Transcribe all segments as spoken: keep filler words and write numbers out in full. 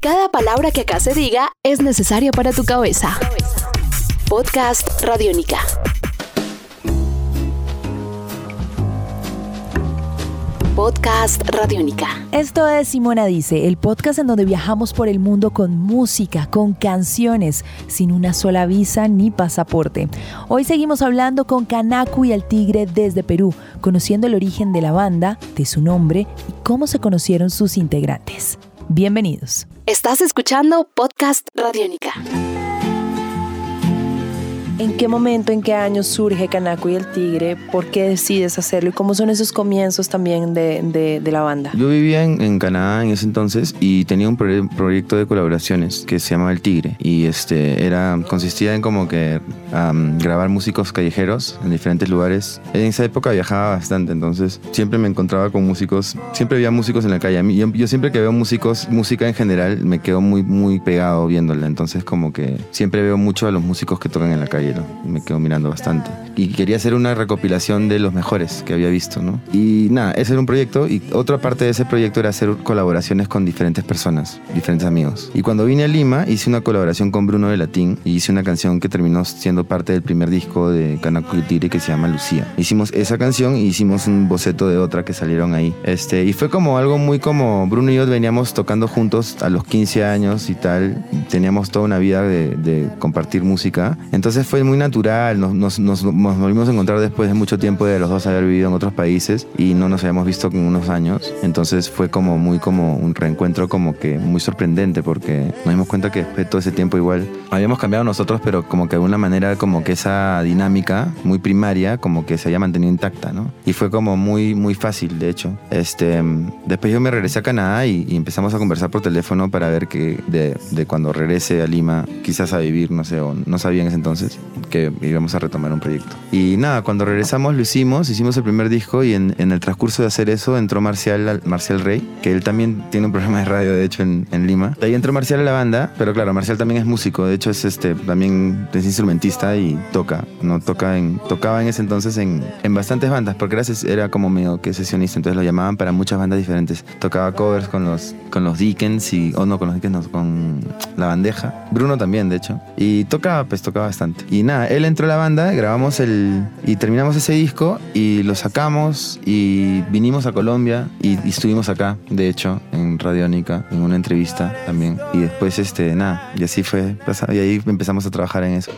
Cada palabra que acá se diga es necesaria para tu cabeza. Podcast Radiónica. Podcast Radiónica. Esto es Simona Dice, el podcast en donde viajamos por el mundo con música, con canciones, sin una sola visa ni pasaporte. Hoy seguimos hablando con Kanaku y el Tigre desde Perú, conociendo el origen de la banda, de su nombre y cómo se conocieron sus integrantes. Bienvenidos. Estás escuchando Podcast Radiónica. ¿En qué momento, en qué año surge Kanaku y el Tigre? ¿Por qué decides hacerlo? ¿Y cómo son esos comienzos también de, de, de la banda? Yo vivía en, en Canadá en ese entonces y tenía un pro- proyecto de colaboraciones que se llamaba El Tigre. Y este era, consistía en como que um, grabar músicos callejeros en diferentes lugares. En esa época viajaba bastante, entonces siempre me encontraba con músicos. Siempre había músicos en la calle. A mí, yo, yo siempre que veo músicos, música en general, me quedo muy, muy pegado viéndola. Entonces como que siempre veo mucho a los músicos que tocan en la calle. Me quedo mirando bastante. Y quería hacer una recopilación de los mejores que había visto, ¿no? Y nada, ese era un proyecto. Y otra parte de ese proyecto era hacer colaboraciones con diferentes personas, diferentes amigos. Y cuando vine a Lima, hice una colaboración con Bruno Bellatín. Y hice una canción que terminó siendo parte del primer disco de Kanaku y el Tigre, que se llama Lucía. Hicimos esa canción y e hicimos un boceto de otra que salieron ahí. Este, y fue como algo muy como... Bruno y yo veníamos tocando juntos a los quince años y tal. Teníamos toda una vida de, de compartir música. Entonces fue muy natural, nos, nos, nos, nos volvimos a encontrar después de mucho tiempo de los dos haber vivido en otros países y no nos habíamos visto en unos años, entonces fue como muy como un reencuentro como que muy sorprendente, porque nos dimos cuenta que después de todo ese tiempo igual habíamos cambiado nosotros, pero como que de alguna manera como que esa dinámica muy primaria como que se había mantenido intacta, ¿no? Y fue como muy, muy fácil, de hecho. Este, después yo me regresé a Canadá y, y empezamos a conversar por teléfono para ver que de, de cuando regrese a Lima, quizás a vivir, no sé, o no sabía en ese entonces que íbamos a retomar un proyecto. Y nada, cuando regresamos lo hicimos, hicimos el primer disco y en, en el transcurso de hacer eso entró Marcial, Marcial Rey, que él también tiene un programa de radio, de hecho, en, en Lima. De ahí entró Marcial a la banda, pero claro, Marcial también es músico, de hecho es este, también es instrumentista y toca, ¿no? Toca en, tocaba en ese entonces en, en bastantes bandas, porque era, era como medio que sesionista, entonces lo llamaban para muchas bandas diferentes. Tocaba covers con los, con los Dickens y, o oh, no, con los Dickens, no, con La Bandeja. Bruno también, de hecho. Y tocaba, pues tocaba bastante. Y nada, él entró a la banda, grabamos el... y terminamos ese disco y lo sacamos y vinimos a Colombia y, y estuvimos acá, de hecho, en Radiónica, en una entrevista también. Y después, este, nada, y así fue, y ahí empezamos a trabajar en eso.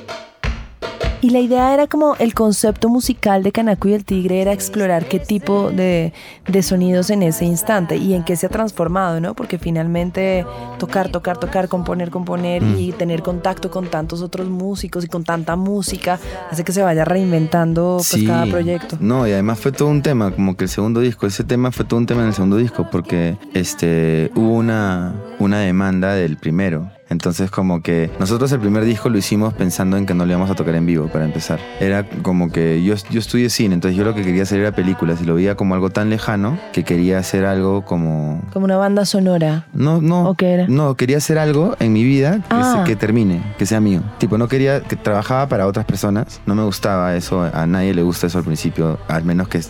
Y la idea era como el concepto musical de Kanaku y el Tigre era explorar qué tipo de, de sonidos en ese instante y en qué se ha transformado, ¿no? Porque finalmente tocar, tocar, tocar, componer, componer mm. y tener contacto con tantos otros músicos y con tanta música hace que se vaya reinventando, pues, sí, cada proyecto. No, y además fue todo un tema, como que el segundo disco, ese tema fue todo un tema en el segundo disco porque este, hubo una, una demanda del primero. Entonces como que nosotros el primer disco lo hicimos pensando en que no lo íbamos a tocar en vivo para empezar. Era como que yo, yo estudié cine, entonces yo lo que quería hacer era películas y lo veía como algo tan lejano que quería hacer algo como... ¿Como una banda sonora? No, no. ¿O qué era? No, quería hacer algo en mi vida que, ah. se, que termine, que sea mío. Tipo, no quería... que trabajaba para otras personas. No me gustaba eso, a nadie le gusta eso al principio, al menos que...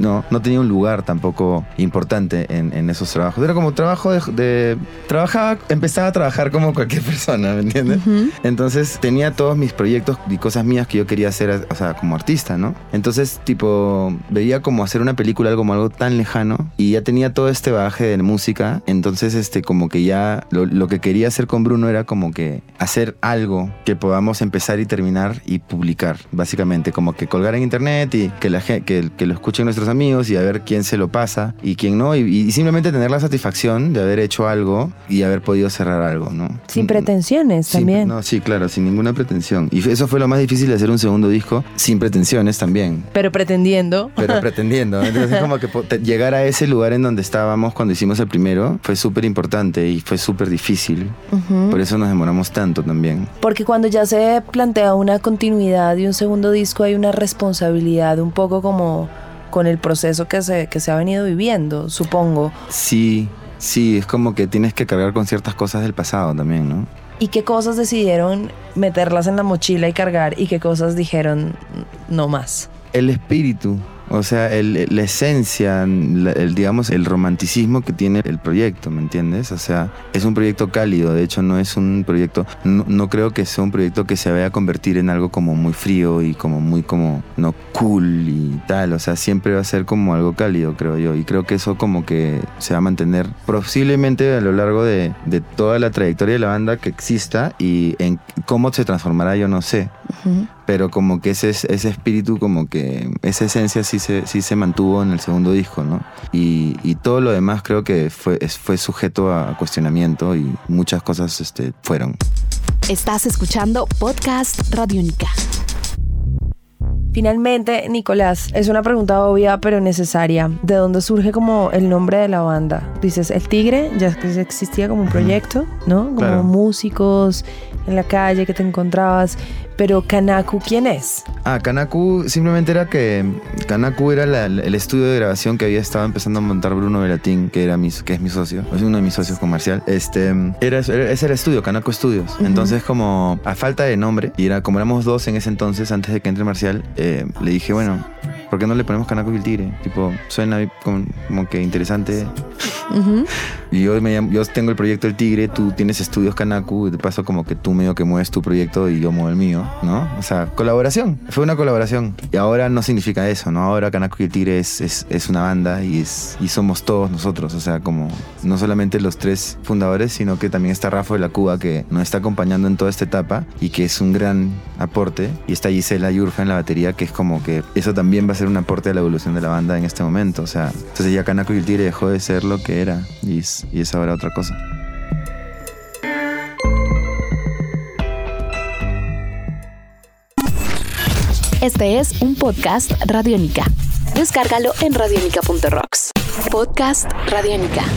No, no tenía un lugar tampoco importante en, en esos trabajos. Era como trabajo de... de trabajaba, empezaba a trabajar como... qué persona, ¿me entiendes? Uh-huh. Entonces tenía todos mis proyectos y cosas mías que yo quería hacer, o sea, como artista, ¿no? Entonces, tipo, veía como hacer una película como algo tan lejano y ya tenía todo este bagaje de música, entonces este, como que ya lo, lo que quería hacer con Bruno era como que hacer algo que podamos empezar y terminar y publicar, básicamente, como que colgar en internet y que, la, que, que lo escuchen nuestros amigos y a ver quién se lo pasa y quién no, y, y simplemente tener la satisfacción de haber hecho algo y haber podido cerrar algo, ¿no? Sin pretensiones también. Sin, no, sí, claro, sin ninguna pretensión. Y eso fue lo más difícil de hacer un segundo disco, sin pretensiones también. Pero pretendiendo. Pero pretendiendo. Entonces, como que llegar a ese lugar en donde estábamos cuando hicimos el primero fue súper importante y fue súper difícil. Uh-huh. Por eso nos demoramos tanto también. Porque cuando ya se plantea una continuidad de un segundo disco, hay una responsabilidad un poco como con el proceso que se, que se ha venido viviendo, supongo. Sí. Sí, es como que tienes que cargar con ciertas cosas del pasado también, ¿no? ¿Y qué cosas decidieron meterlas en la mochila y cargar? ¿Y qué cosas dijeron no más? El espíritu. O sea, el, la esencia, el, el, digamos, el romanticismo que tiene el proyecto, ¿me entiendes? O sea, es un proyecto cálido, de hecho no es un proyecto, no, no creo que sea un proyecto que se vaya a convertir en algo como muy frío y como muy como, no, cool y tal, o sea, siempre va a ser como algo cálido, creo yo, y creo que eso como que se va a mantener posiblemente a lo largo de, de toda la trayectoria de la banda que exista, y en cómo se transformará yo no sé. Uh-huh. Pero como que ese, ese espíritu, como que esa esencia sí se, sí se mantuvo en el segundo disco, ¿no? Y, y todo lo demás creo que fue, fue sujeto a cuestionamiento y muchas cosas este, fueron. Estás escuchando Podcast Radiónica. Finalmente, Nicolás, es una pregunta obvia pero necesaria. ¿De dónde surge como el nombre de la banda? Dices, El Tigre, ya existía como un proyecto, ¿no? Como claro. Músicos en la calle que te encontrabas. Pero Kanaku, ¿quién es? Ah, Kanaku simplemente era que... Kanaku era la, el estudio de grabación que había estado empezando a montar Bruno Bellatín, que, era mi, que es mi socio, es uno de mis socios con Marcial. Este, era, era, ese era el estudio, Kanaku Studios. Uh-huh. Entonces, como a falta de nombre, y era, como éramos dos en ese entonces, antes de que entre Marcial, eh, le dije, bueno, ¿por qué no le ponemos Kanaku y el Tigre? Tipo, suena como, como que interesante. Uh-huh. Y yo, me llamo, yo tengo el proyecto El Tigre, tú tienes Estudios Kanaku, y te paso como que tú medio que mueves tu proyecto y yo muevo el mío, ¿no? O sea, colaboración, fue una colaboración. Y ahora no significa eso, ¿no? Ahora Kanaku y el Tigre es, es, es una banda y, es, y somos todos nosotros, o sea, como no solamente los tres fundadores, sino que también está Rafa de la Cuba, que nos está acompañando en toda esta etapa y que es un gran aporte. Y está Gisela Yurja en la batería, que es como que eso también va a ser un aporte a la evolución de la banda en este momento, o sea, entonces ya Kanaku y el Tigre dejó de ser lo que era y es, y es ahora otra cosa. Este es un podcast Radiónica. Descárgalo en radiónica punto rocks. Podcast Radiónica.